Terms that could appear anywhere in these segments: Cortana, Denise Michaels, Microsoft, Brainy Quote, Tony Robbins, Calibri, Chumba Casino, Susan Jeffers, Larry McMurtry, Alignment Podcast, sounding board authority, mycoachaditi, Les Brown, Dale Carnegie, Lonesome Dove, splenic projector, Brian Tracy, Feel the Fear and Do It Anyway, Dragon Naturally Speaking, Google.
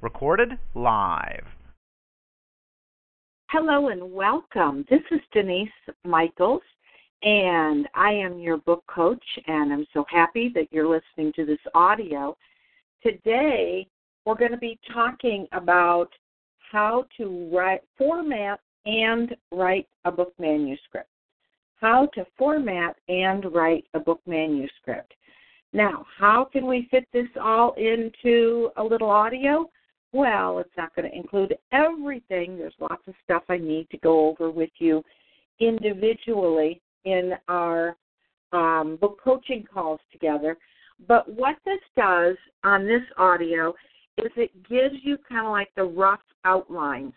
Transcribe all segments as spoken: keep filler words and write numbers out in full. Recorded live. Hello and welcome. This is Denise Michaels, and I am your book coach, and I'm so happy that you're listening to this audio. Today, we're going to be talking about how to write, format and write a book manuscript. How to format and write a book manuscript. Now, how can we fit this all into a little audio? Well, it's not going to include everything. There's lots of stuff I need to go over with you individually in our um, book coaching calls together. But what this does on this audio is it gives you kind of like the rough outlines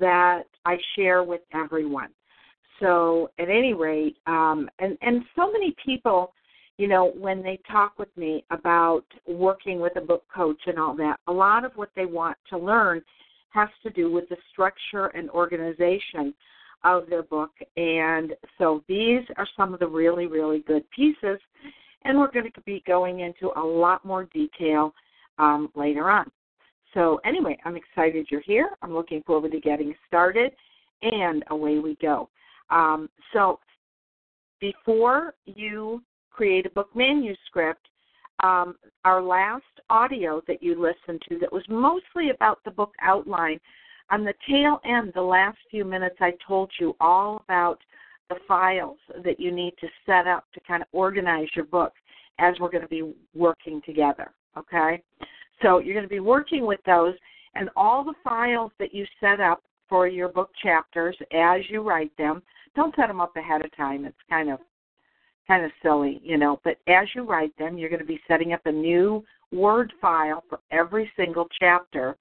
that I share with everyone. So at any rate, um, and, and so many people, you know, when they talk with me about working with a book coach and all that, a lot of what they want to learn has to do with the structure and organization of their book. And so these are some of the really, really good pieces, and we're going to be going into a lot more detail um, later on. So anyway, I'm excited you're here. I'm looking forward to getting started, and away we go. Um, so before you create a book manuscript, um, our last audio that you listened to that was mostly about the book outline, on the tail end, the last few minutes, I told you all about the files that you need to set up to kind of organize your book as we're going to be working together, okay? So you're going to be working with those, and all the files that you set up for your book chapters as you write them, don't set them up ahead of time. It's kind of Kind of silly, you know, but as you write them, you're going to be setting up a new Word file for every single chapter.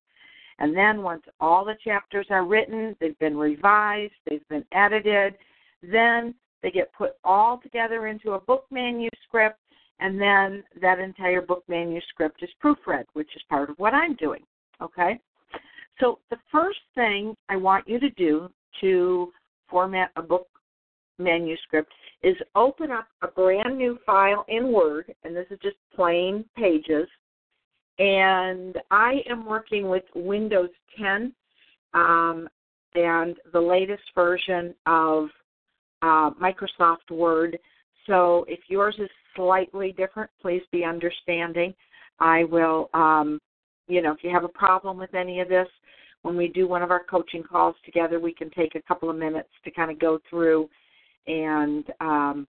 And then once all the chapters are written, they've been revised, they've been edited, then they get put all together into a book manuscript, and then that entire book manuscript is proofread, which is part of what I'm doing, okay? So the first thing I want you to do to format a book manuscript is open up a brand new file in Word, and this is just plain pages, and I am working with Windows ten um, and the latest version of uh, Microsoft Word, so if yours is slightly different, please be understanding. I will, um, you know, if you have a problem with any of this, when we do one of our coaching calls together, we can take a couple of minutes to kind of go through and, um,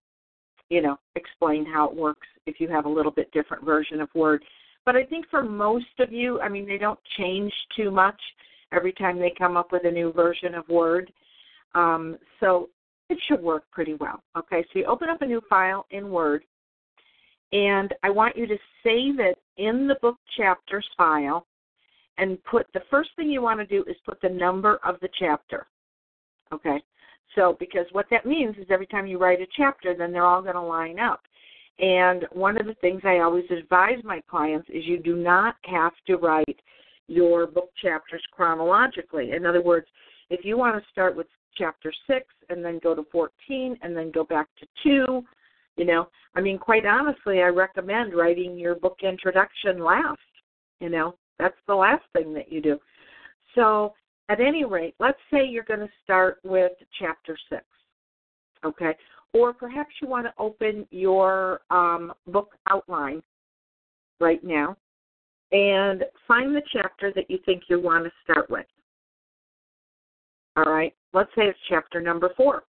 you know, explain how it works if you have a little bit different version of Word. But I think for most of you, I mean, they don't change too much every time they come up with a new version of Word. Um, so it should work pretty well. Okay, so you open up a new file in Word, and I want you to save it in the book chapters file, and put the first thing you want to do is put the number of the chapter, okay? So because what that means is every time you write a chapter, then they're all going to line up. And one of the things I always advise my clients is you do not have to write your book chapters chronologically. In other words, if you want to start with chapter six and then go to fourteen and then go back to two, you know, I mean, quite honestly, I recommend writing your book introduction last, you know. That's the last thing that you do. So at any rate, let's say you're going to start with chapter six, okay? Or perhaps you want to open your um, book outline right now and find the chapter that you think you want to start with, all right? Let's say it's chapter number four.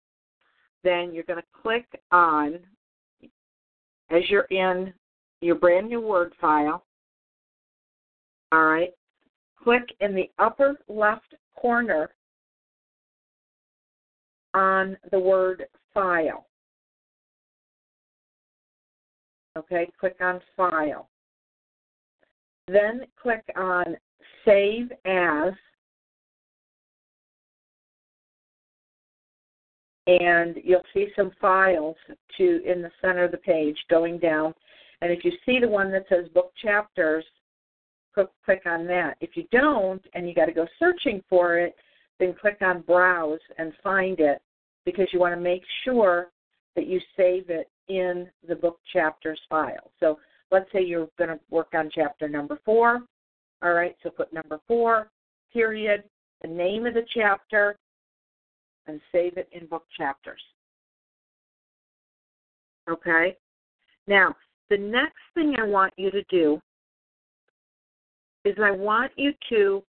Then you're going to click on, as you're in your brand new Word file, all right, click in the upper left corner on the Word file. Okay, click on File. Then click on Save As, and you'll see some files to in the center of the page going down. And if you see the one that says Book Chapters, click, click on that. If you don't, and you got to go searching for it, then click on Browse and find it, because you want to make sure that you save it in the Book Chapters file. So let's say you're going to work on chapter number four. All right, so put number four, period, the name of the chapter, and save it in Book Chapters. Okay? Now, the next thing I want you to do is I want you to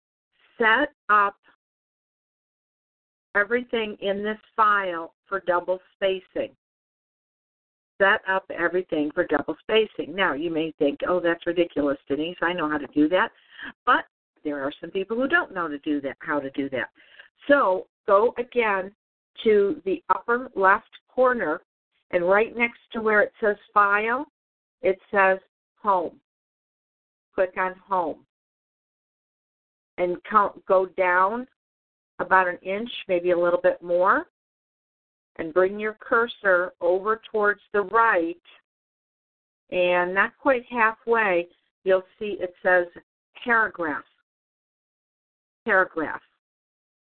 set up everything in this file for double spacing. Set up everything for double spacing. Now, you may think, oh, that's ridiculous, Denise. I know how to do that. But there are some people who don't know to do that, how to do that. So go again to the upper left corner, and right next to where it says File, it says Home. Click on Home. And count, go down about an inch, maybe a little bit more, and bring your cursor over towards the right, and not quite halfway, you'll see it says Paragraph. Paragraph.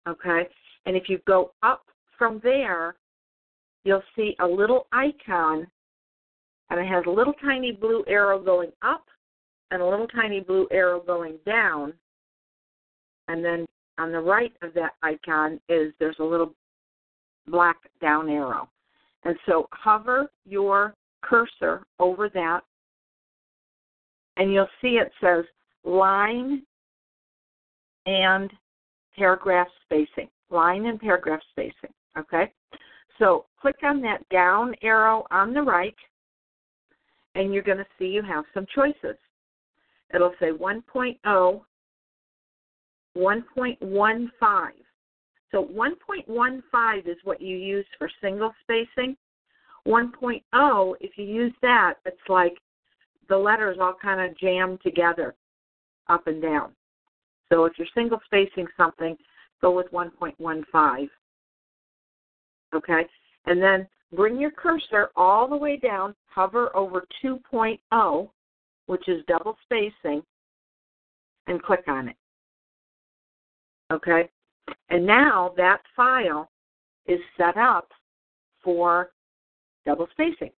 Okay? And if you go up from there, you'll see a little icon, and it has a little tiny blue arrow going up and a little tiny blue arrow going down. And then on the right of that icon is there's a little black down arrow. And so hover your cursor over that, and you'll see it says Line and Paragraph Spacing. Line and Paragraph Spacing, okay? So click on that down arrow on the right, and you're going to see you have some choices. It'll say one point oh, one point one five. So one point one five is what you use for single spacing. one point oh, if you use that, it's like the letters all kind of jammed together up and down. So if you're single spacing something, go with one point one five, okay? And then bring your cursor all the way down, hover over two point oh, which is double spacing, and click on it, okay? And now that file is set up for double spacing,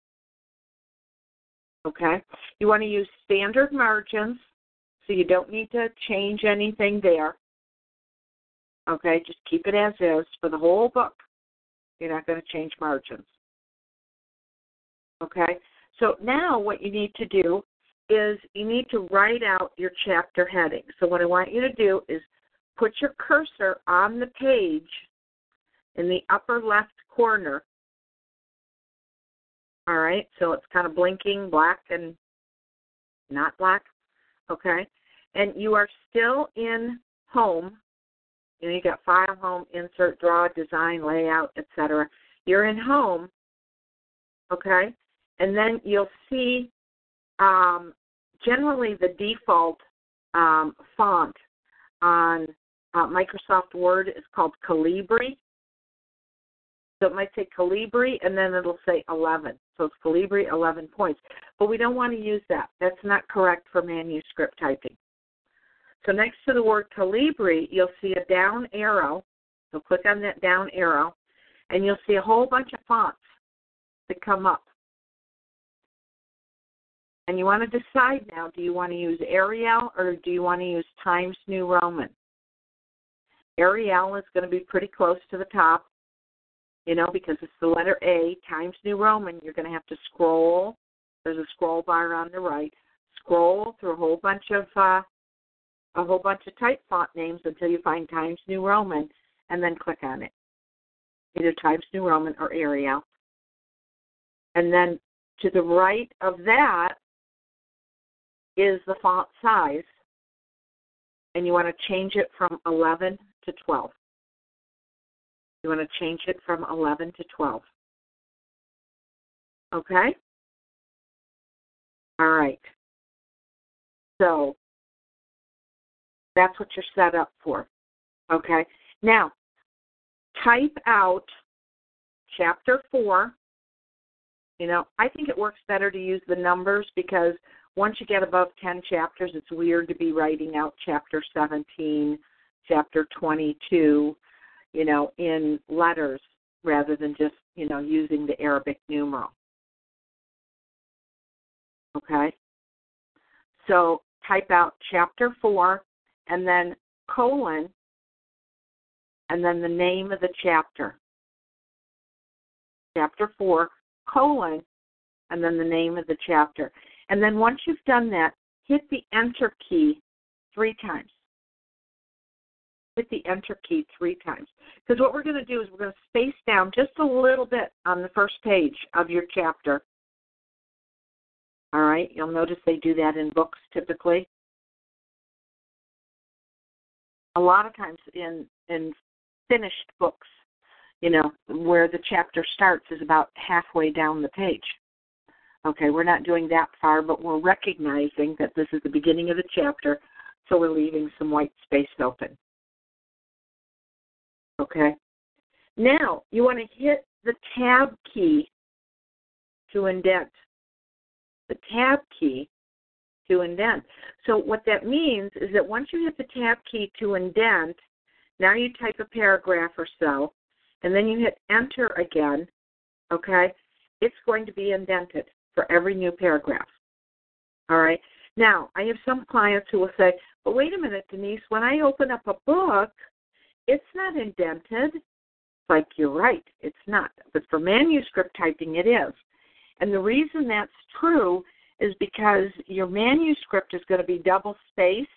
okay? You want to use standard margins, so you don't need to change anything there. Okay, just keep it as is for the whole book. You're not going to change margins. Okay, so now what you need to do is you need to write out your chapter heading. So what I want you to do is put your cursor on the page in the upper left corner. All right, so it's kind of blinking black and not black. Okay, and you are still in Home. You know, you got File, Home, Insert, Draw, Design, Layout, et cetera. You're in Home, okay? And then you'll see um, generally the default um, font on uh, Microsoft Word is called Calibri. So it might say Calibri, and then it'll say eleven. So it's Calibri eleven points. But we don't want to use that. That's not correct for manuscript typing. So next to the word Calibri, you'll see a down arrow. So click on that down arrow, and you'll see a whole bunch of fonts that come up. And you want to decide now, do you want to use Arial or do you want to use Times New Roman? Arial is going to be pretty close to the top, you know, because it's the letter A. Times New Roman, you're going to have to scroll. There's a scroll bar on the right. Scroll through a whole bunch of uh, a whole bunch of type font names until you find Times New Roman, and then click on it, either Times New Roman or Arial. And then to the right of that is the font size, and you want to change it from eleven to twelve. You want to change it from eleven to twelve. Okay? All right. So that's what you're set up for. Okay. Now, type out chapter four. You know, I think it works better to use the numbers because once you get above ten chapters, it's weird to be writing out chapter seventeen, chapter twenty-two, you know, in letters rather than just, you know, using the Arabic numeral. Okay? So type out chapter four and then colon and then the name of the chapter. Chapter four, colon, and then the name of the chapter. And then once you've done that, hit the Enter key three times. Hit the Enter key three times. Because what we're going to do is we're going to space down just a little bit on the first page of your chapter. All right? You'll notice they do that in books typically. A lot of times in, in finished books, you know, where the chapter starts is about halfway down the page. Okay, we're not doing that far, but we're recognizing that this is the beginning of the chapter, so we're leaving some white space open. Okay. Now, you want to hit the Tab key to indent. The Tab key to indent. So what that means is that once you hit the Tab key to indent, now you type a paragraph or so, and then you hit Enter again, okay, it's going to be indented for every new paragraph, all right? Now, I have some clients who will say, but wait a minute, Denise, when I open up a book, it's not indented. It's like, you're right, it's not. But for manuscript typing, it is. And the reason that's true is because your manuscript is going to be double-spaced,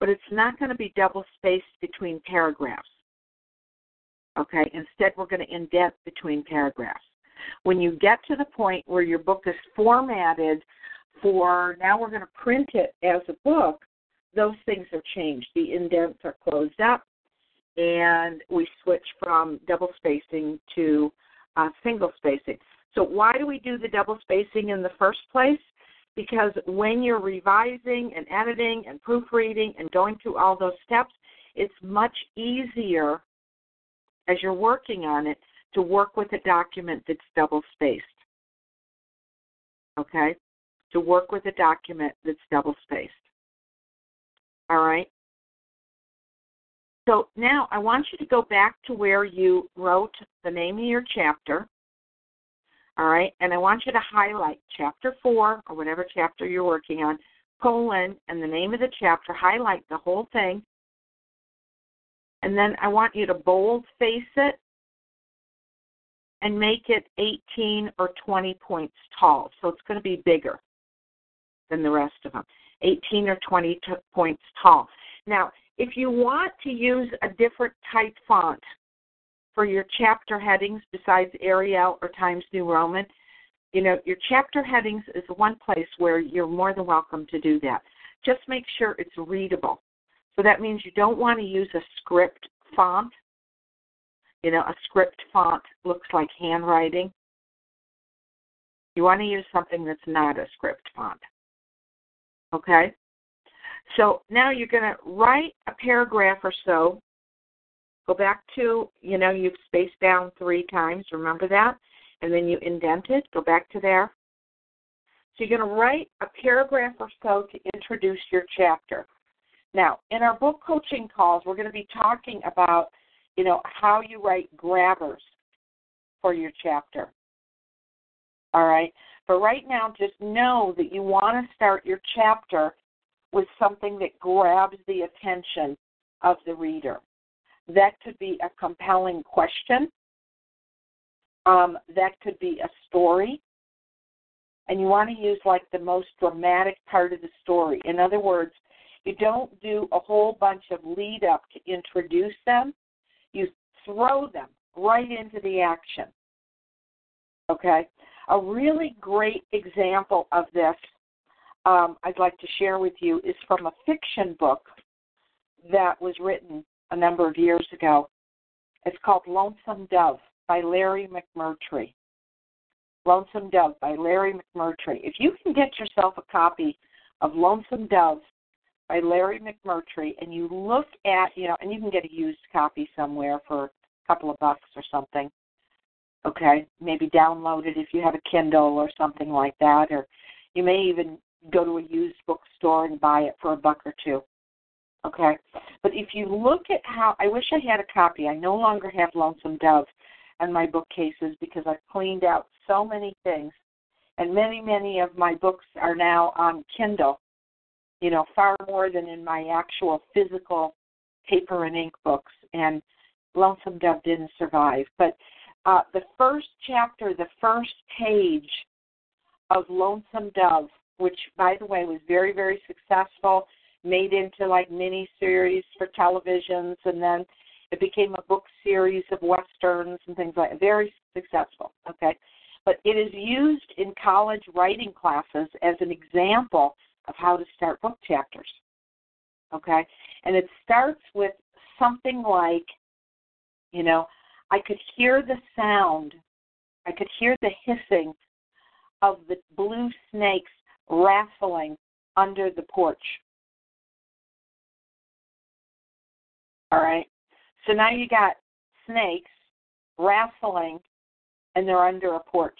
but it's not going to be double-spaced between paragraphs. Okay, instead we're going to indent between paragraphs. When you get to the point where your book is formatted for, now we're going to print it as a book, those things are changed. The indents are closed up, and we switch from double spacing to uh, single spacing. So why do we do the double spacing in the first place? Because when you're revising and editing and proofreading and going through all those steps, it's much easier as you're working on it, to work with a document that's double-spaced, okay? To work with a document that's double-spaced, all right? So now I want you to go back to where you wrote the name of your chapter, all right? And I want you to highlight chapter four or whatever chapter you're working on, colon, and the name of the chapter, highlight the whole thing. And then I want you to boldface it and make it eighteen or twenty points tall. So it's going to be bigger than the rest of them, eighteen or twenty t- points tall. Now, if you want to use a different type font for your chapter headings besides Arial or Times New Roman, you know, your chapter headings is one place where you're more than welcome to do that. Just make sure it's readable. So that means you don't want to use a script font. You know, a script font looks like handwriting. You want to use something that's not a script font. Okay? So now you're going to write a paragraph or so. Go back to, you know, you've spaced down three times. Remember that? And then you indent it. Go back to there. So you're going to write a paragraph or so to introduce your chapter. Now, in our book coaching calls, we're going to be talking about, you know, how you write grabbers for your chapter. All right? But right now, just know that you want to start your chapter with something that grabs the attention of the reader. That could be a compelling question. Um, that could be a story. And you want to use, like, the most dramatic part of the story. In other words, you don't do a whole bunch of lead-up to introduce them. You throw them right into the action, okay? A really great example of this um, I'd like to share with you is from a fiction book that was written a number of years ago. It's called Lonesome Dove by Larry McMurtry. Lonesome Dove by Larry McMurtry. If you can get yourself a copy of Lonesome Dove by Larry McMurtry and you look at, you know, and you can get a used copy somewhere for a couple of bucks or something, okay, maybe download it if you have a Kindle or something like that, or you may even go to a used bookstore and buy it for a buck or two, okay? But if you look at how, I wish I had a copy. I no longer have Lonesome Dove on my bookcases because I've cleaned out so many things, and many, many of my books are now on Kindle, you know, far more than in my actual physical paper and ink books, and Lonesome Dove didn't survive. But uh, the first chapter, the first page of Lonesome Dove, which, by the way, was very, very successful, made into like mini series for televisions, and then it became a book series of Westerns and things like that. Very successful, okay? But it is used in college writing classes as an example of how to start book chapters, okay? And it starts with something like, you know, I could hear the sound, I could hear the hissing of the blue snakes raffling under the porch. All right? So now you got snakes raffling, and they're under a porch,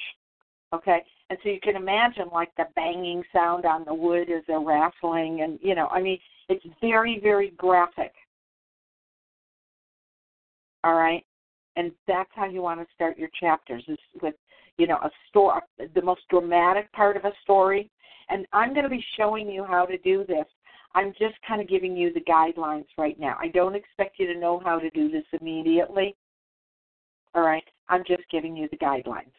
okay? And so you can imagine, like, the banging sound on the wood as they're raffling, and, you know, I mean, it's very, very graphic, all right? And that's how you want to start your chapters, is with, you know, a story, the most dramatic part of a story. And I'm going to be showing you how to do this. I'm just kind of giving you the guidelines right now. I don't expect you to know how to do this immediately. All right? I'm just giving you the guidelines.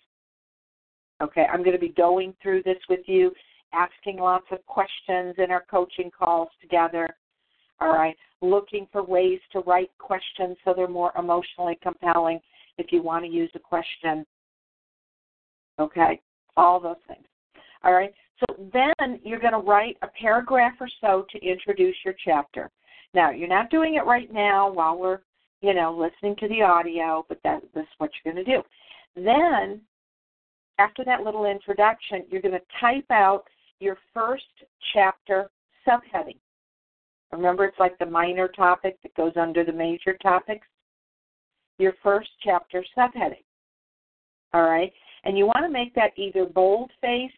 Okay? I'm going to be going through this with you, asking lots of questions in our coaching calls together. All right? Looking for ways to write questions so they're more emotionally compelling if you want to use a question. Okay? All those things. All right? So then you're going to write a paragraph or so to introduce your chapter. Now, you're not doing it right now while we're, you know, listening to the audio, but that, this is what you're going to do. Then, after that little introduction, you're going to type out your first chapter subheading. Remember, it's like the minor topic that goes under the major topics. Your first chapter subheading. All right? And you want to make that either bold-faced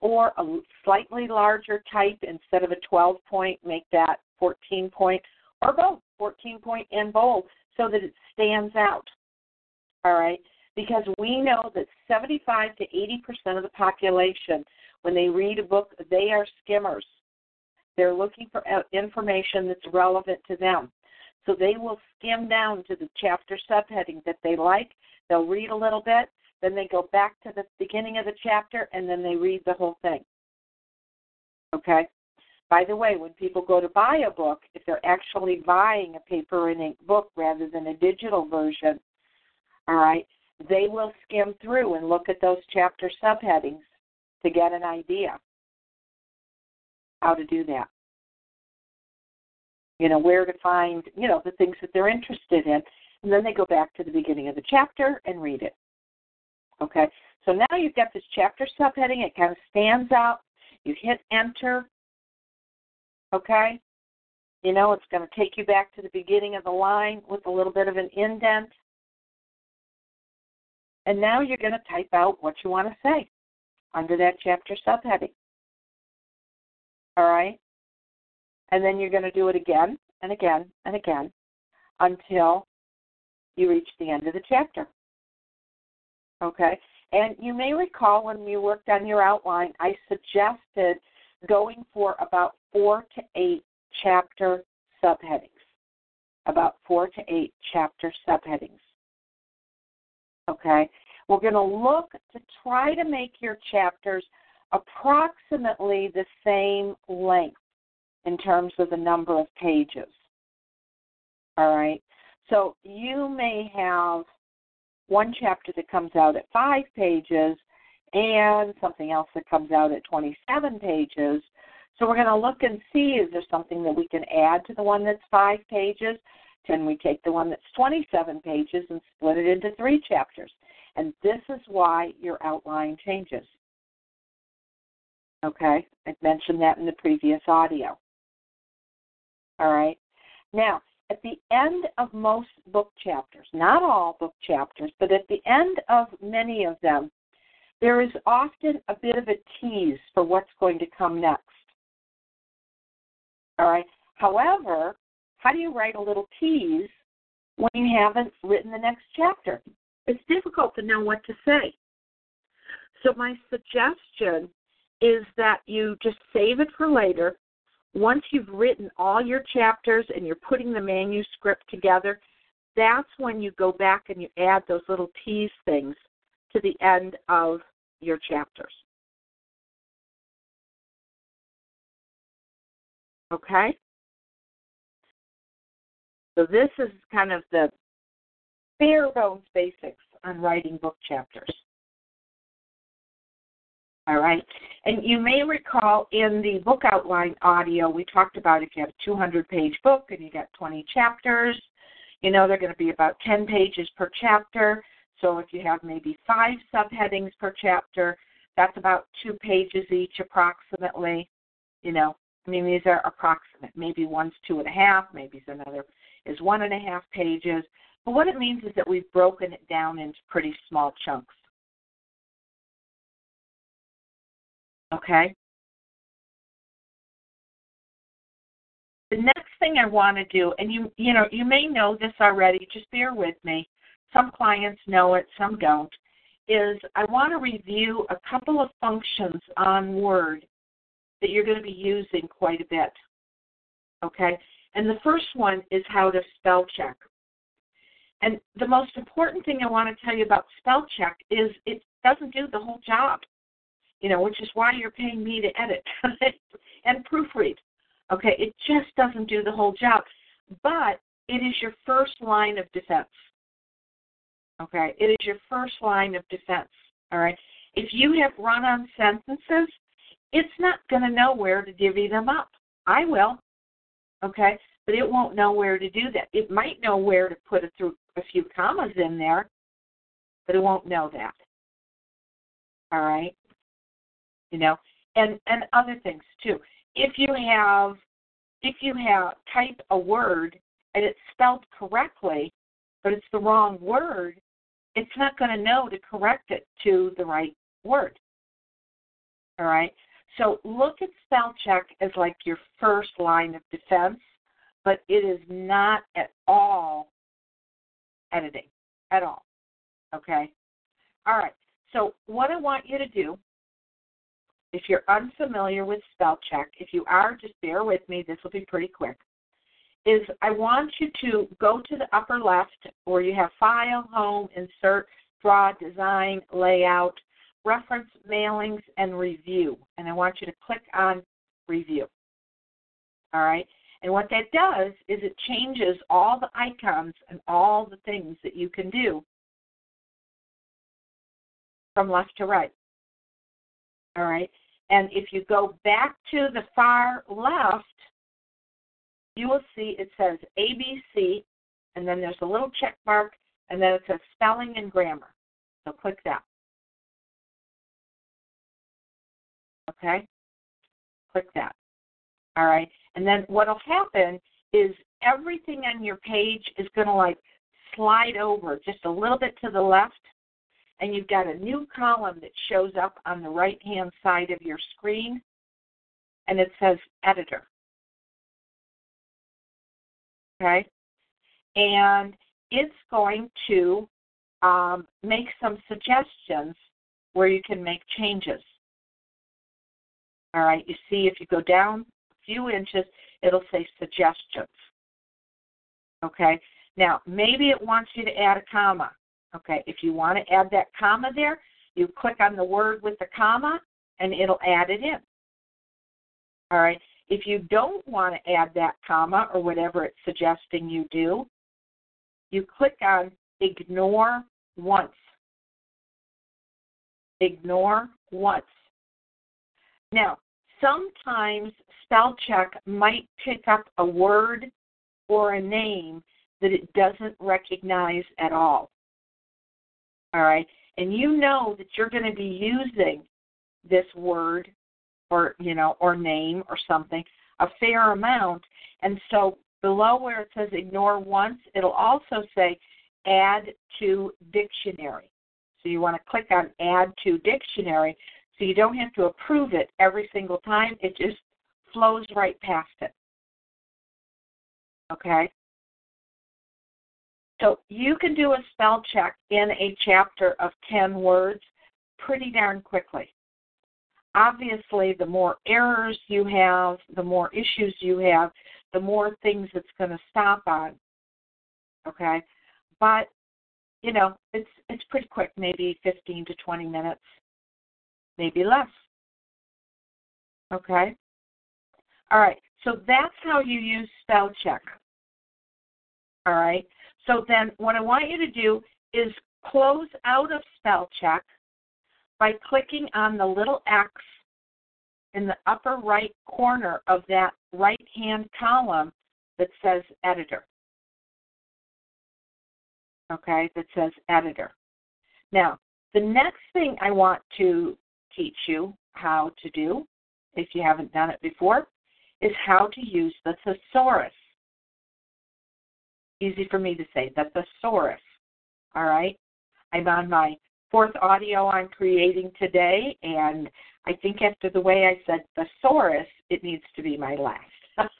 or a slightly larger type. Instead of a twelve-point, make that fourteen-point, or both, fourteen-point and bold, so that it stands out, all right? Because we know that seventy-five to eighty percent of the population, when they read a book, they are skimmers. They're looking for information that's relevant to them. So they will skim down to the chapter subheading that they like. They'll read a little bit. Then they go back to the beginning of the chapter, and then they read the whole thing, okay? By the way, when people go to buy a book, if they're actually buying a paper and ink book rather than a digital version, all right, they will skim through and look at those chapter subheadings to get an idea how to do that, you know, where to find, you know, the things that they're interested in, and then they go back to the beginning of the chapter and read it. Okay, so now you've got this chapter subheading. It kind of stands out. You hit enter, okay? You know, it's going to take you back to the beginning of the line with a little bit of an indent. And now you're going to type out what you want to say under that chapter subheading, all right? And then you're going to do it again and again and again until you reach the end of the chapter. Okay, and you may recall when we worked on your outline, I suggested going for about four to eight chapter subheadings, about four to eight chapter subheadings. Okay, we're going to look to try to make your chapters approximately the same length in terms of the number of pages. All right, so you may have one chapter that comes out at five pages, and something else that comes out at twenty-seven pages. So we're going to look and see, is there something that we can add to the one that's five pages? Can we take the one that's twenty-seven pages and split it into three chapters? And this is why your outline changes. Okay? I mentioned that in the previous audio. All right? Now, at the end of most book chapters, not all book chapters, but at the end of many of them, there is often a bit of a tease for what's going to come next. All right? However, how do you write a little tease when you haven't written the next chapter? It's difficult to know what to say. So my suggestion is that you just save it for later. Once you've written all your chapters and you're putting the manuscript together, that's when you go back and you add those little tease things to the end of your chapters. Okay? So this is kind of the bare bones basics on writing book chapters. All right. And you may recall in the book outline audio, we talked about if you have a two hundred page book and you got twenty chapters, you know, they're going to be about ten pages per chapter. So if you have maybe five subheadings per chapter, that's about two pages each approximately. You know, I mean, these are approximate. Maybe one's two and a half, maybe another is one and a half pages. But what it means is that we've broken it down into pretty small chunks. Okay? The next thing I want to do, and you you know, you may know this already, just bear with me. Some clients know it, some don't, is I want to review a couple of functions on Word that you're going to be using quite a bit. Okay? And the first one is how to spell check. And the most important thing I want to tell you about spell check is it doesn't do the whole job, you know, which is why you're paying me to edit and proofread. Okay, it just doesn't do the whole job, but it is your first line of defense. Okay, it is your first line of defense, all right? If you have run-on sentences, it's not going to know where to divvy them up. I will, okay, but it won't know where to do that. It might know where to put a, through a few commas in there, but it won't know that, all right? You know, and, and other things too. If you have, if you have type a word and it's spelled correctly, but it's the wrong word, it's not going to know to correct it to the right word. All right? So look at spell check as like your first line of defense, but it is not at all editing, at all. Okay? All right. So what I want you to do, if you're unfamiliar with spell check, if you are, just bear with me, this will be pretty quick, is I want you to go to the upper left where you have File, Home, Insert, Draw, Design, Layout, Reference, Mailings, and Review. And I want you to click on Review. All right? And what that does is it changes all the icons and all the things that you can do from left to right. All right? And if you go back to the far left, you will see it says A B C, and then there's a little check mark, and then it says spelling and grammar. So click that. Okay? Click that. All right? And then what will happen is everything on your page is going to, like, slide over just a little bit to the left, and you've got a new column that shows up on the right-hand side of your screen, and it says Editor. Okay, and it's going to um, make some suggestions where you can make changes. All right, you see if you go down a few inches, it'll say suggestions. Okay, now maybe it wants you to add a comma. Okay, if you want to add that comma there, you click on the word with the comma, and it'll add it in. All right. If you don't want to add that comma or whatever it's suggesting you do, you click on Ignore Once. Ignore Once. Now, sometimes spell check might pick up a word or a name that it doesn't recognize at all. All right? and you know that you're going to be using this word or, you know, or name or something a fair amount. And so below where it says ignore once, it'll also say add to dictionary. So you want to click on add to dictionary so you don't have to approve it every single time. It just flows right past it. Okay? So you can do a spell check in a chapter of ten words pretty darn quickly. Obviously, the more errors you have, the more issues you have, the more things it's going to stop on. Okay? But, you know, it's it's pretty quick, maybe fifteen to twenty minutes, maybe less. Okay? All right. So that's how you use spell check. All right? So then what I want you to do is close out of spell check by clicking on the little X in the upper right corner of that right-hand column that says editor. Okay, that says editor. Now, the next thing I want to teach you how to do, if you haven't done it before, is how to use the thesaurus. Easy for me to say, the thesaurus, all right? I'm on my fourth audio I'm creating today, and I think after the way I said thesaurus, it needs to be my last.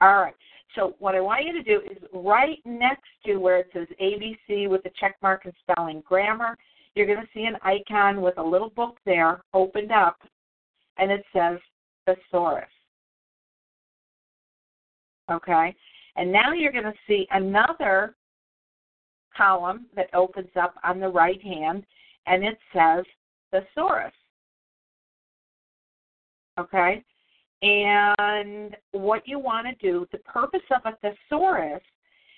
All right, so what I want you to do is right next to where it says A B C with a check mark and spelling grammar, you're going to see an icon with a little book there opened up, and it says thesaurus, okay? And now you're going to see another column that opens up on the right hand, and it says thesaurus. Okay? And what you want to do, the purpose of a thesaurus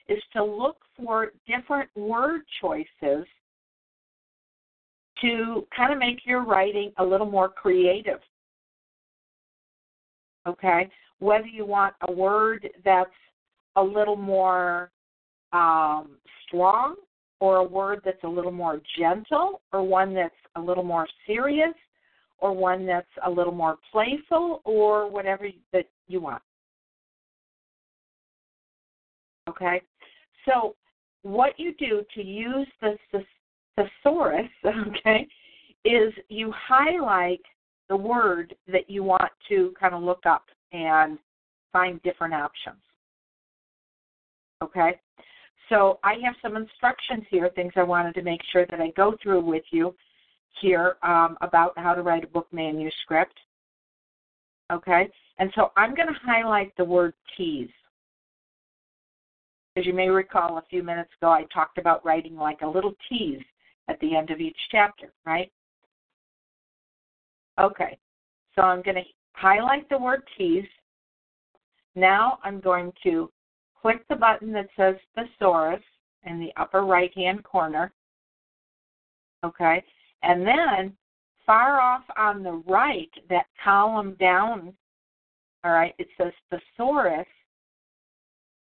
is to look for different word choices to kind of make your writing a little more creative. Okay? Whether you want a word that's a little more um, strong, or a word that's a little more gentle, or one that's a little more serious, or one that's a little more playful, or whatever that you want. Okay? So what you do to use the thesaurus, okay, is you highlight the word that you want to kind of look up and find different options. Okay, so I have some instructions here, things I wanted to make sure that I go through with you here um, about how to write a book manuscript. Okay, and so I'm going to highlight the word tease. As you may recall, a few minutes ago I talked about writing like a little tease at the end of each chapter, right? Okay, so I'm going to highlight the word tease. Now I'm going to click the button that says thesaurus in the upper right-hand corner, okay? And then far off on the right, that column down, all right, it says thesaurus,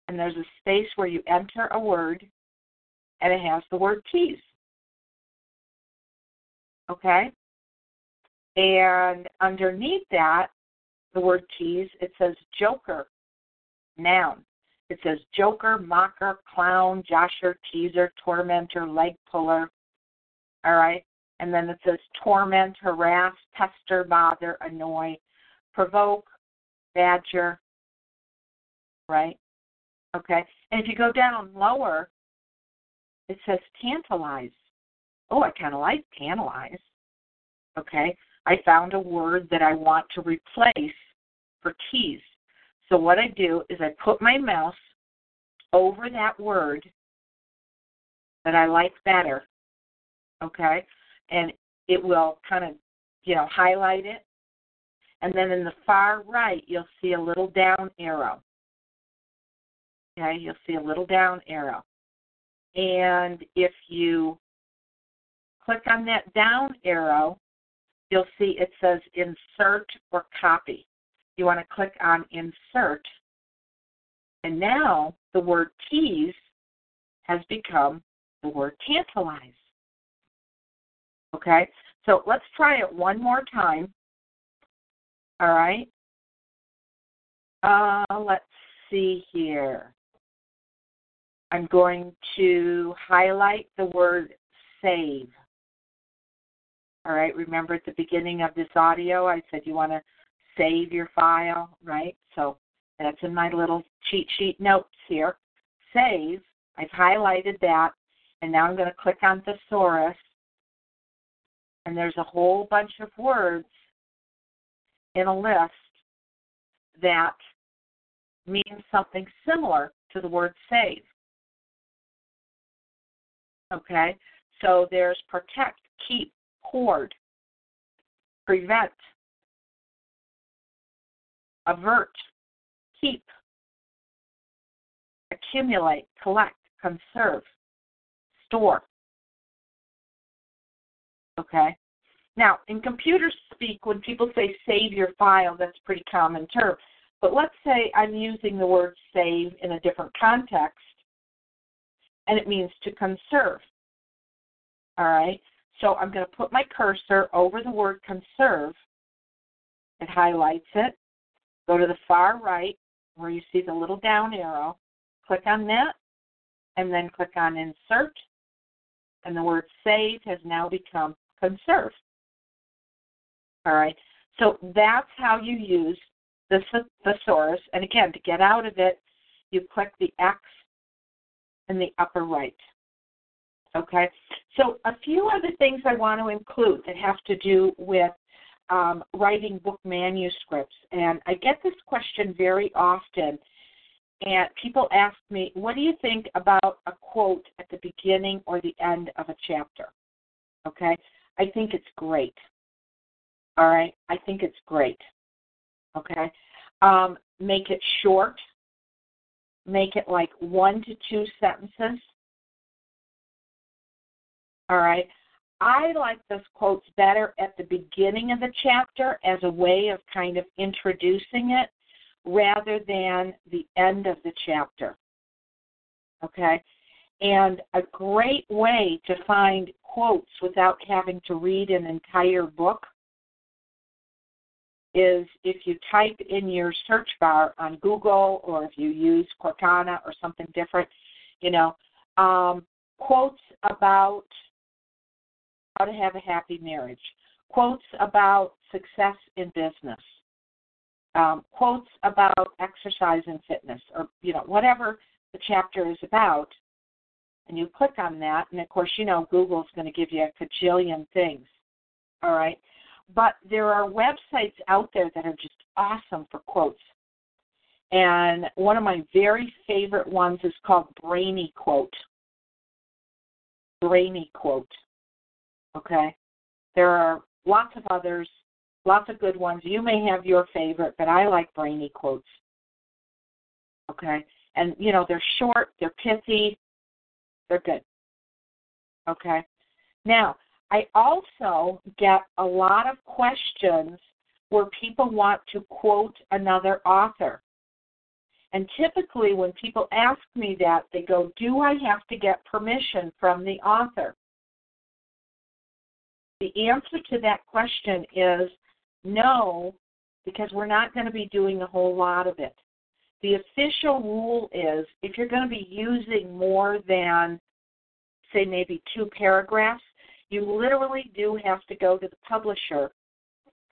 and there's a space where you enter a word, and it has the word tease, okay? And underneath that, the word tease, it says joker, noun. It says joker, mocker, clown, josher, teaser, tormentor, leg puller, all right? And then it says torment, harass, pester, bother, annoy, provoke, badger, right? Okay. And if you go down lower, it says tantalize. Oh, I kind of like tantalize. Okay. I found a word that I want to replace for tease. So what I do is I put my mouse over that word that I like better, okay? And it will kind of, you know, highlight it. And then in the far right, you'll see a little down arrow. Okay, you'll see a little down arrow. And if you click on that down arrow, you'll see it says insert or copy. You want to click on insert, and now the word tease has become the word tantalize. Okay? So let's try it one more time. All right? Uh, let's see here. I'm going to highlight the word save. All right? Remember at the beginning of this audio, I said you want to save your file, right? So that's in my little cheat sheet notes here. Save. I've highlighted that, and now I'm going to click on thesaurus, and there's a whole bunch of words in a list that means something similar to the word save. Okay? So there's protect, keep, hoard, prevent, avert, keep, accumulate, collect, conserve, store. Okay? Now, in computer speak, when people say save your file, that's a pretty common term. But let's say I'm using the word save in a different context, and it means to conserve. All right? So I'm going to put my cursor over the word conserve. It highlights it. Go to the far right where you see the little down arrow. Click on that, and then click on Insert, and the word Save has now become Conserve. All right, so that's how you use the thesaurus, and again, to get out of it, you click the X in the upper right. Okay, so a few other things I want to include that have to do with um, writing book manuscripts, and I get this question very often. And people ask me, what do you think about a quote at the beginning or the end of a chapter? Okay? I think it's great. All right? I think it's great. Okay? Um, make it short. Make it like one to two sentences. All right? I like those quotes better at the beginning of the chapter as a way of kind of introducing it, rather than the end of the chapter, okay? And a great way to find quotes without having to read an entire book is if you type in your search bar on Google, or if you use Cortana or something different, you know, um, quotes about how to have a happy marriage, quotes about success in business, Um, quotes about exercise and fitness, or, you know, whatever the chapter is about, and you click on that, and, of course, you know, Google's going to give you a cajillion things, all right? But there are websites out there that are just awesome for quotes, and one of my very favorite ones is called Brainy Quote. Brainy Quote, okay? There are lots of others. Lots of good ones. You may have your favorite, but I like Brainy Quotes. Okay? And, you know, they're short, they're pithy, they're good. Okay? Now, I also get a lot of questions where people want to quote another author. And typically when people ask me that, they go, do I have to get permission from the author? The answer to that question is, no, because we're not going to be doing a whole lot of it. The official rule is if you're going to be using more than, say, maybe two paragraphs, you literally do have to go to the publisher,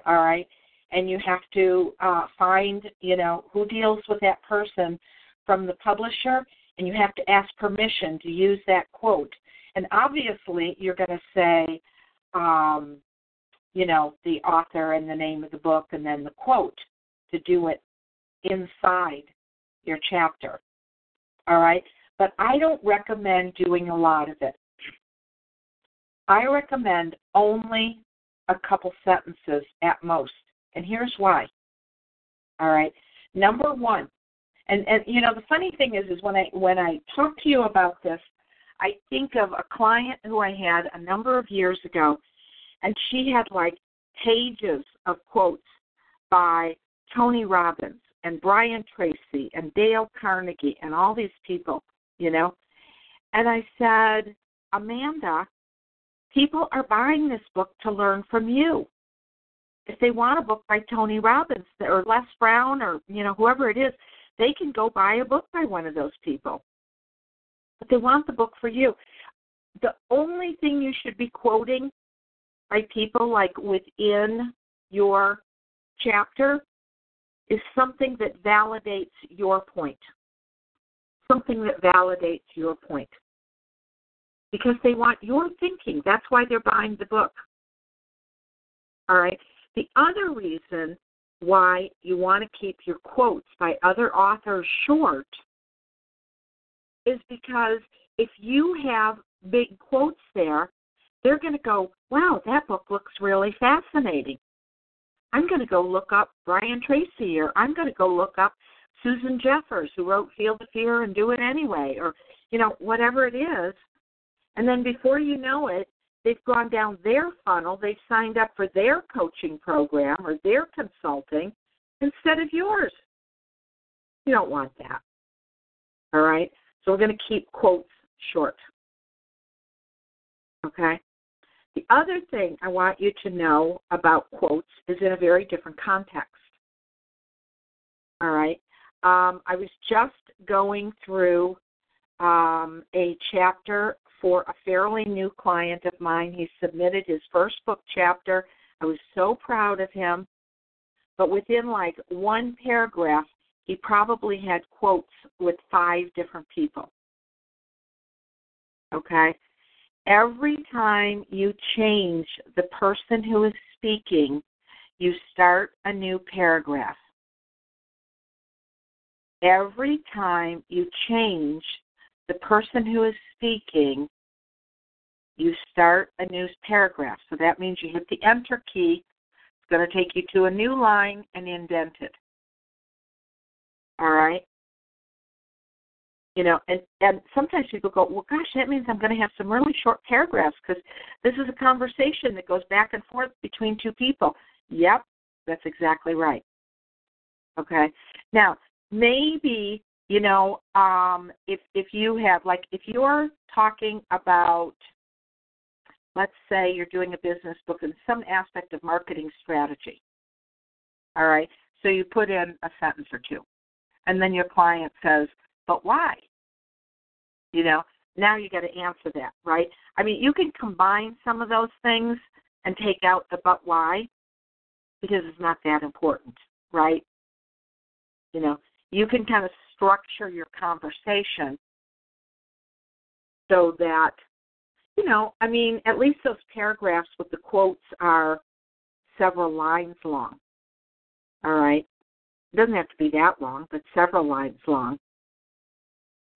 all right, and you have to uh, find, you know, who deals with that person from the publisher, and you have to ask permission to use that quote. And obviously you're going to say, um, you know, the author and the name of the book and then the quote to do it inside your chapter, all right? But I don't recommend doing a lot of it. I recommend only a couple sentences at most, and here's why, all right? Number one, and, and you know, the funny thing is, is when I when I talk to you about this, I think of a client who I had a number of years ago, and she had like pages of quotes by Tony Robbins and Brian Tracy and Dale Carnegie and all these people, you know. And I said, Amanda, People are buying this book to learn from you. If they want a book by Tony Robbins or Les Brown or, you know, whoever it is, they can go buy a book by one of those people. But they want the book for you. The only thing you should be quoting by people like within your chapter is something that validates your point. Something that validates your point. Because they want your thinking. That's why they're buying the book. All right? The other reason why you want to keep your quotes by other authors short is because if you have big quotes there, they're going to go, wow, that book looks really fascinating. I'm going to go look up Brian Tracy, or I'm going to go look up Susan Jeffers, who wrote Feel the Fear and Do It Anyway, or, you know, whatever it is. And then before you know it, they've gone down their funnel, they've signed up for their coaching program or their consulting instead of yours. You don't want that. All right? So we're going to keep quotes short. Okay? The other thing I want you to know about quotes is in a very different context. All right? Um, I was just going through um, a chapter for a fairly new client of mine. He submitted his first book chapter. I was so proud of him. But within like one paragraph, he probably had quotes with five different people. Okay? Every time you change the person who is speaking, you start a new paragraph. Every time you change the person who is speaking, you start a new paragraph. So that means you hit the enter key. It's going to take you to a new line and indent it. All right? You know, and, and sometimes people go, well, gosh, that means I'm going to have some really short paragraphs because this is a conversation that goes back and forth between two people. Yep, that's exactly right. Okay. Now, maybe... You know, um, if if you have, like, if you're talking about, let's say you're doing a business book in some aspect of marketing strategy, all right, so you put in a sentence or two, and then your client says, but why? You know, now you got to answer that, right? I mean, you can combine some of those things and take out the but why because it's not that important, right? You know, you can kind of structure your conversation so that, you know, I mean, at least those paragraphs with the quotes are several lines long, all right? It doesn't have to be that long, but several lines long,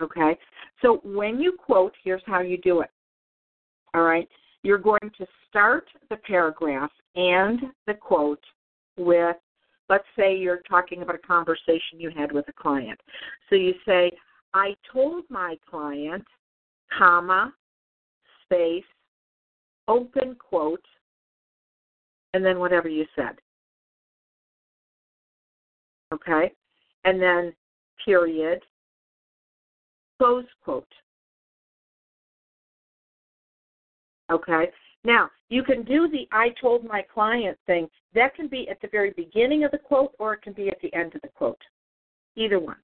okay? So when you quote, here's how you do it, all right? You're going to start the paragraph and the quote with, let's say you're talking about a conversation you had with a client. So you say, I told my client, comma, space, open quote, and then whatever you said. Okay? And then period, close quote. Okay? Now, you can do the I told my client thing. That can be at the very beginning of the quote or it can be at the end of the quote. Either one.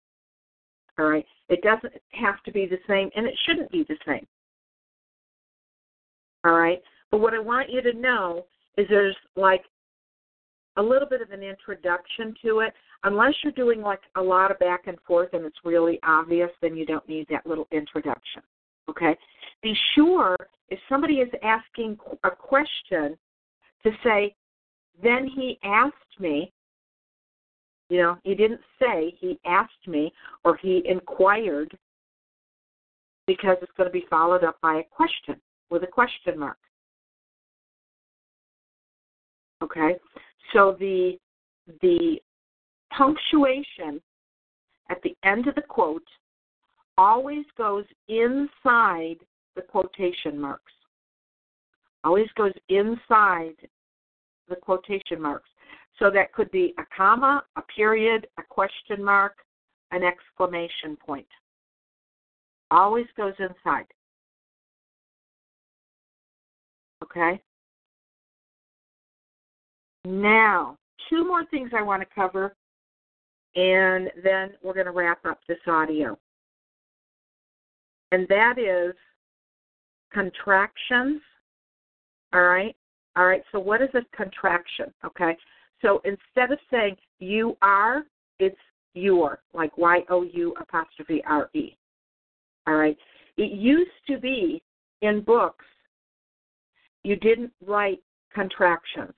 All right? It doesn't have to be the same, and it shouldn't be the same. All right? But what I want you to know is there's like a little bit of an introduction to it. Unless you're doing like a lot of back and forth and it's really obvious, then you don't need that little introduction. Okay? Be sure if somebody is asking a question to say, then he asked me, you know, he didn't say he asked me or he inquired because it's going to be followed up by a question with a question mark. Okay? So the the punctuation at the end of the quote always goes inside the quotation marks. Always goes inside the quotation marks. So that could be a comma, a period, a question mark, an exclamation point. Always goes inside. Okay? Now, two more things I want to cover, and then we're going to wrap up this audio. And that is contractions, all right? All right, so what is a contraction, okay? So instead of saying you are, it's your, like Y O U apostrophe R E, all right? It used to be in books you didn't write contractions,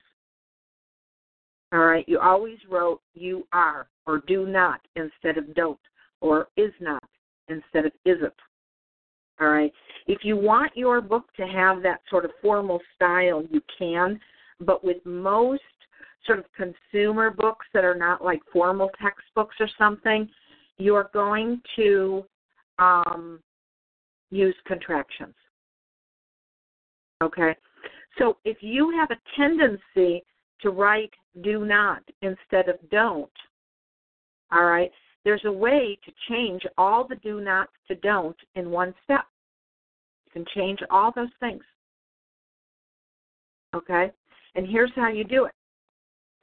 all right? You always wrote you are or do not instead of don't or is not instead of isn't. All right. If you want your book to have that sort of formal style, you can. But with most sort of consumer books that are not like formal textbooks or something, you're going to um, use contractions. Okay. So if you have a tendency to write do not instead of don't, all right, there's a way to change all the do nots to don't in one step. You can change all those things. Okay? And here's how you do it.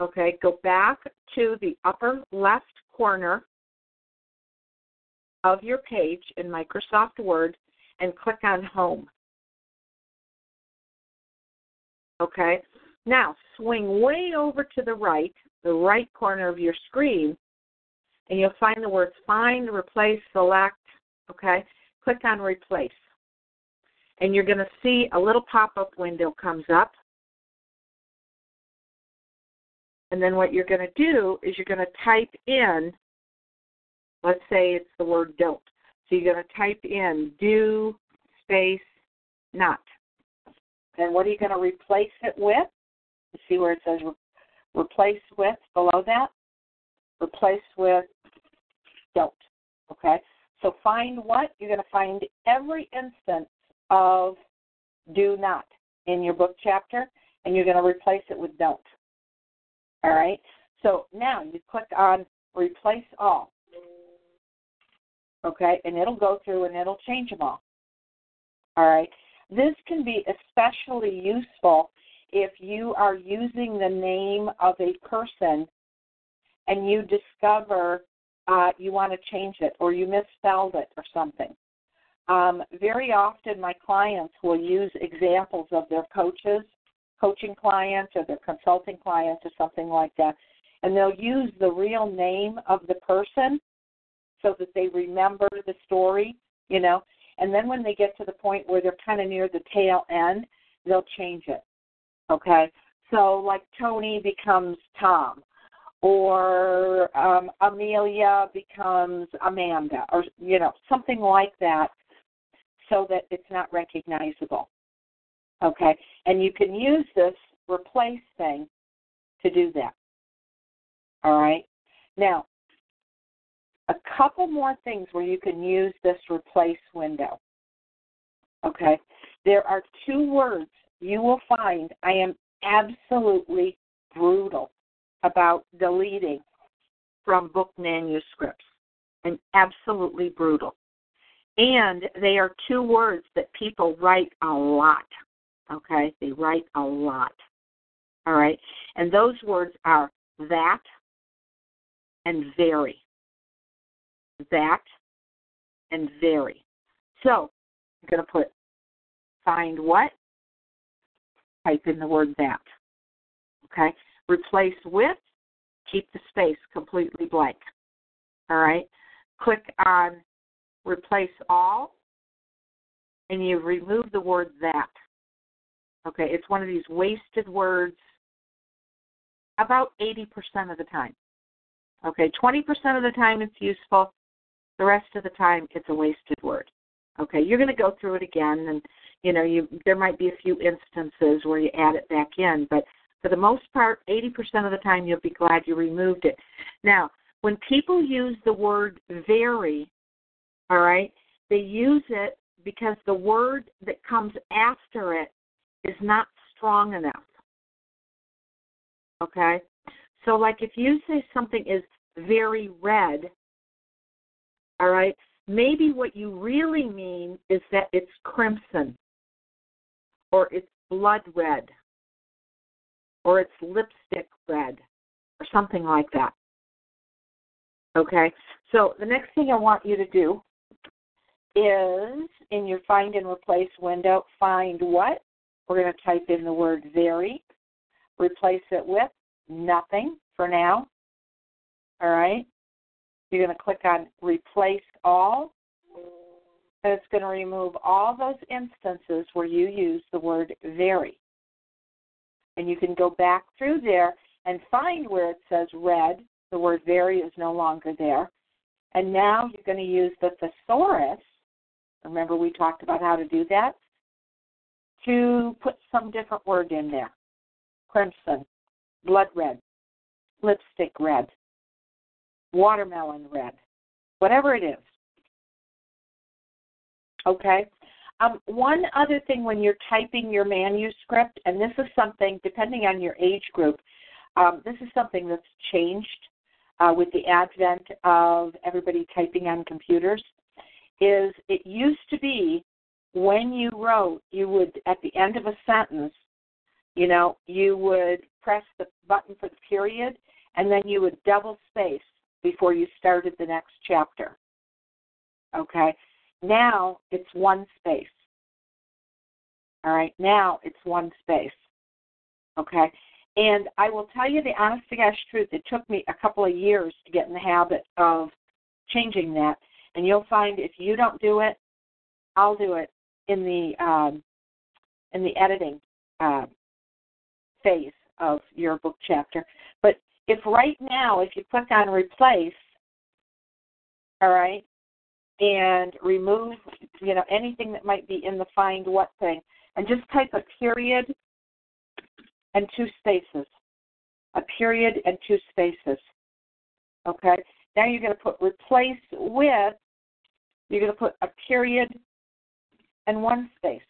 Okay, go back to the upper left corner of your page in Microsoft Word and click on Home. Okay? Now, swing way over to the right, the right corner of your screen, and you'll find the words find, replace, select, okay? Click on replace. And you're going to see a little pop-up window comes up. And then what you're going to do is you're going to type in, let's say it's the word don't. So you're going to type in do space not. And what are you going to replace it with? You see where it says re- replace with below that? Replace with don't, okay? So find what? You're going to find every instance of do not in your book chapter, and you're going to replace it with don't, all right? So now you click on replace all, okay? And it'll go through and it'll change them all, all right? This can be especially useful if you are using the name of a person and you discover uh, you want to change it or you misspelled it or something. Um, very often my clients will use examples of their coaches, coaching clients or their consulting clients or something like that, and they'll use the real name of the person so that they remember the story, you know, and then when they get to the point where they're kind of near the tail end, they'll change it, okay? So like Tony becomes Tom, or um, Amelia becomes Amanda, or, you know, something like that so that it's not recognizable, okay? And you can use this replace thing to do that, all right? Now, a couple more things where you can use this replace window, okay? There are two words you will find I am absolutely brutal about deleting from book manuscripts, and absolutely brutal. And they are two words that people write a lot, okay? They write a lot, all right? And those words are that and very. That and very. So I'm going to put find what? Type in the word that, okay? Replace with, keep the space completely blank, all right? Click on replace all, and you remove the word that, okay? It's one of these wasted words about eighty percent of the time, okay? twenty percent of the time it's useful. The rest of the time it's a wasted word, okay? You're going to go through it again, and, you know, you there might be a few instances where you add it back in, but for the most part, eighty percent of the time, you'll be glad you removed it. Now, when people use the word very, all right, they use it because the word that comes after it is not strong enough, okay? So, like, if you say something is very red, all right, maybe what you really mean is that it's crimson or it's blood red, or it's lipstick red, or something like that. Okay, so the next thing I want you to do is, in your find and replace window, find what? We're going to type in the word very, replace it with nothing for now, all right? You're going to click on replace all, and it's going to remove all those instances where you use the word very. And you can go back through there and find where it says red. The word very is no longer there. And now you're going to use the thesaurus. Remember we talked about how to do that? To put some different word in there. Crimson, blood red, lipstick red, watermelon red, whatever it is. Okay. Um, one other thing when you're typing your manuscript, and this is something, depending on your age group, um, this is something that's changed uh, with the advent of everybody typing on computers, is it used to be when you wrote, you would, at the end of a sentence, you know, you would press the button for the period, and then you would double space before you started the next chapter. Okay. Now it's one space. All right, now it's one space. Okay, and I will tell you the honest to gosh truth, it took me a couple of years to get in the habit of changing that. And you'll find if you don't do it, I'll do it in the um, in the editing uh, phase of your book chapter. But if right now, if you click on replace, all right, and remove, you know, anything that might be in the find what thing, and just type a period and two spaces. A period and two spaces. Okay? Now you're going to put replace with, you're going to put a period and one space.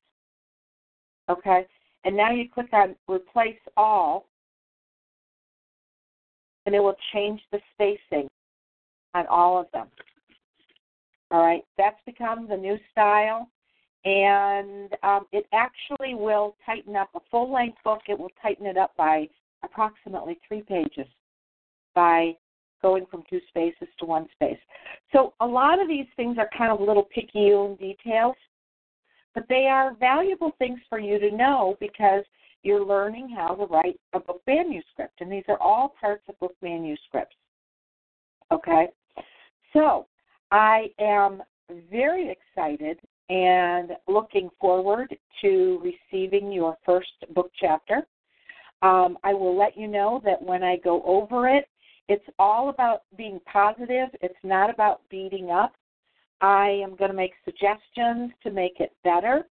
Okay? And now you click on replace all, and it will change the spacing on all of them. All right, that's become the new style, and um, it actually will tighten up a full-length book. It will tighten it up by approximately three pages by going from two spaces to one space. So a lot of these things are kind of little picayune details, but they are valuable things for you to know because you're learning how to write a book manuscript, and these are all parts of book manuscripts. Okay, so I am very excited and looking forward to receiving your first book chapter. Um, I will let you know that when I go over it, it's all about being positive. It's not about beating up. I am going to make suggestions to make it better,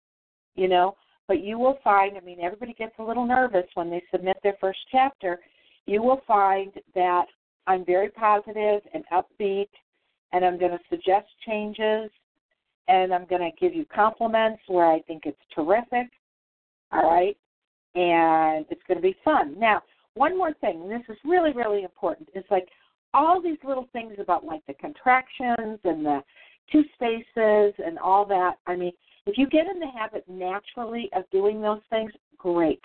you know, but you will find, I mean, everybody gets a little nervous when they submit their first chapter. You will find that I'm very positive and upbeat, and I'm going to suggest changes, and I'm going to give you compliments where I think it's terrific, all right? And it's going to be fun. Now, one more thing, and this is really, really important, is like all these little things about like the contractions and the two spaces and all that. I mean, if you get in the habit naturally of doing those things, great.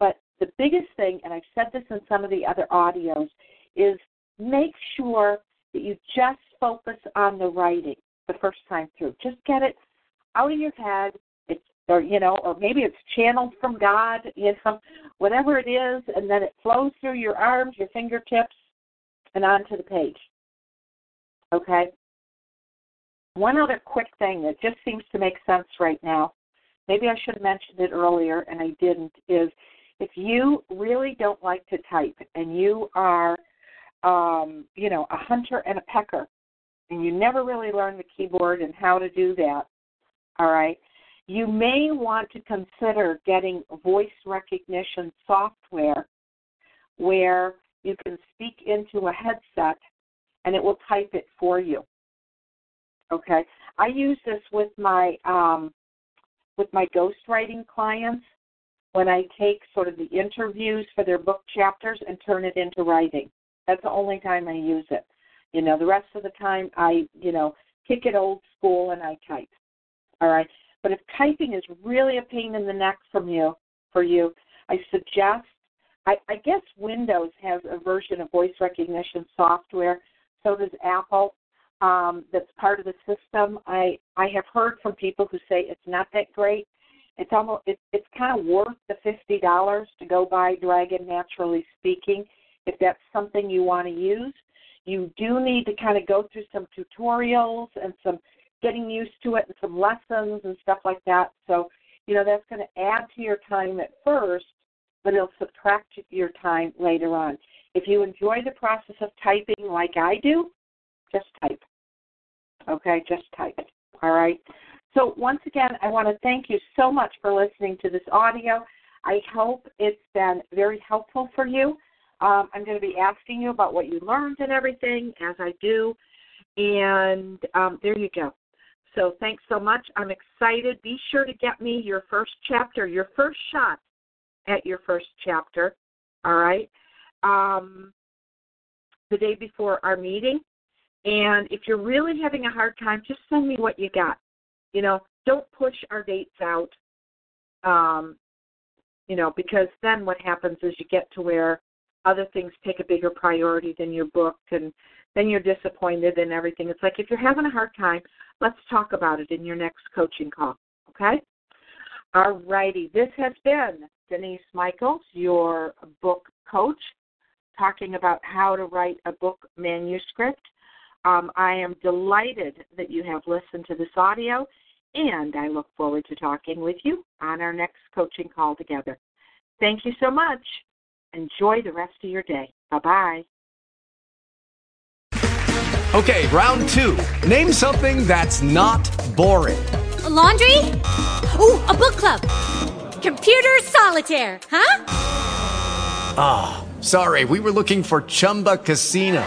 But the biggest thing, and I've said this in some of the other audios, is make sure that you just focus on the writing the first time through. Just get it out of your head, it's, or you know, or maybe it's channeled from God, you know, whatever it is, and then it flows through your arms, your fingertips, and onto the page. Okay? One other quick thing that just seems to make sense right now, maybe I should have mentioned it earlier and I didn't, is if you really don't like to type and you are Um, you know, a hunter and a pecker, and you never really learn the keyboard and how to do that, all right, you may want to consider getting voice recognition software where you can speak into a headset and it will type it for you. Okay, I use this with my um, with my ghostwriting clients when I take sort of the interviews for their book chapters and turn it into writing. That's the only time I use it. You know, the rest of the time I, you know, kick it old school and I type. All right. But if typing is really a pain in the neck from you, for you, I suggest, I, I guess Windows has a version of voice recognition software. So does Apple. Um, that's part of the system. I, I have heard from people who say it's not that great. It's almost it, it's kind of worth the fifty dollars to go buy Dragon Naturally Speaking if that's something you want to use. You do need to kind of go through some tutorials and some getting used to it and some lessons and stuff like that. So, you know, that's going to add to your time at first, but it'll subtract your time later on. If you enjoy the process of typing like I do, just type. Okay, just type. All right. So once again, I want to thank you so much for listening to this audio. I hope it's been very helpful for you. Um, I'm going to be asking you about what you learned and everything, as I do. And um, there you go. So thanks so much. I'm excited. Be sure to get me your first chapter, your first shot at your first chapter, all right, um, the day before our meeting. And if you're really having a hard time, just send me what you got. You know, don't push our dates out, um, you know, because then what happens is you get to where other things take a bigger priority than your book, and then you're disappointed and everything. It's like if you're having a hard time, let's talk about it in your next coaching call, okay? All righty. This has been Denise Michaels, your book coach, talking about how to write a book manuscript. Um, I am delighted that you have listened to this audio, and I look forward to talking with you on our next coaching call together. Thank you so much. Enjoy the rest of your day. Bye-bye. Okay, round two. Name something that's not boring. A laundry? Ooh, a book club. Computer solitaire, huh? Ah, oh, sorry. We were looking for Chumba Casino.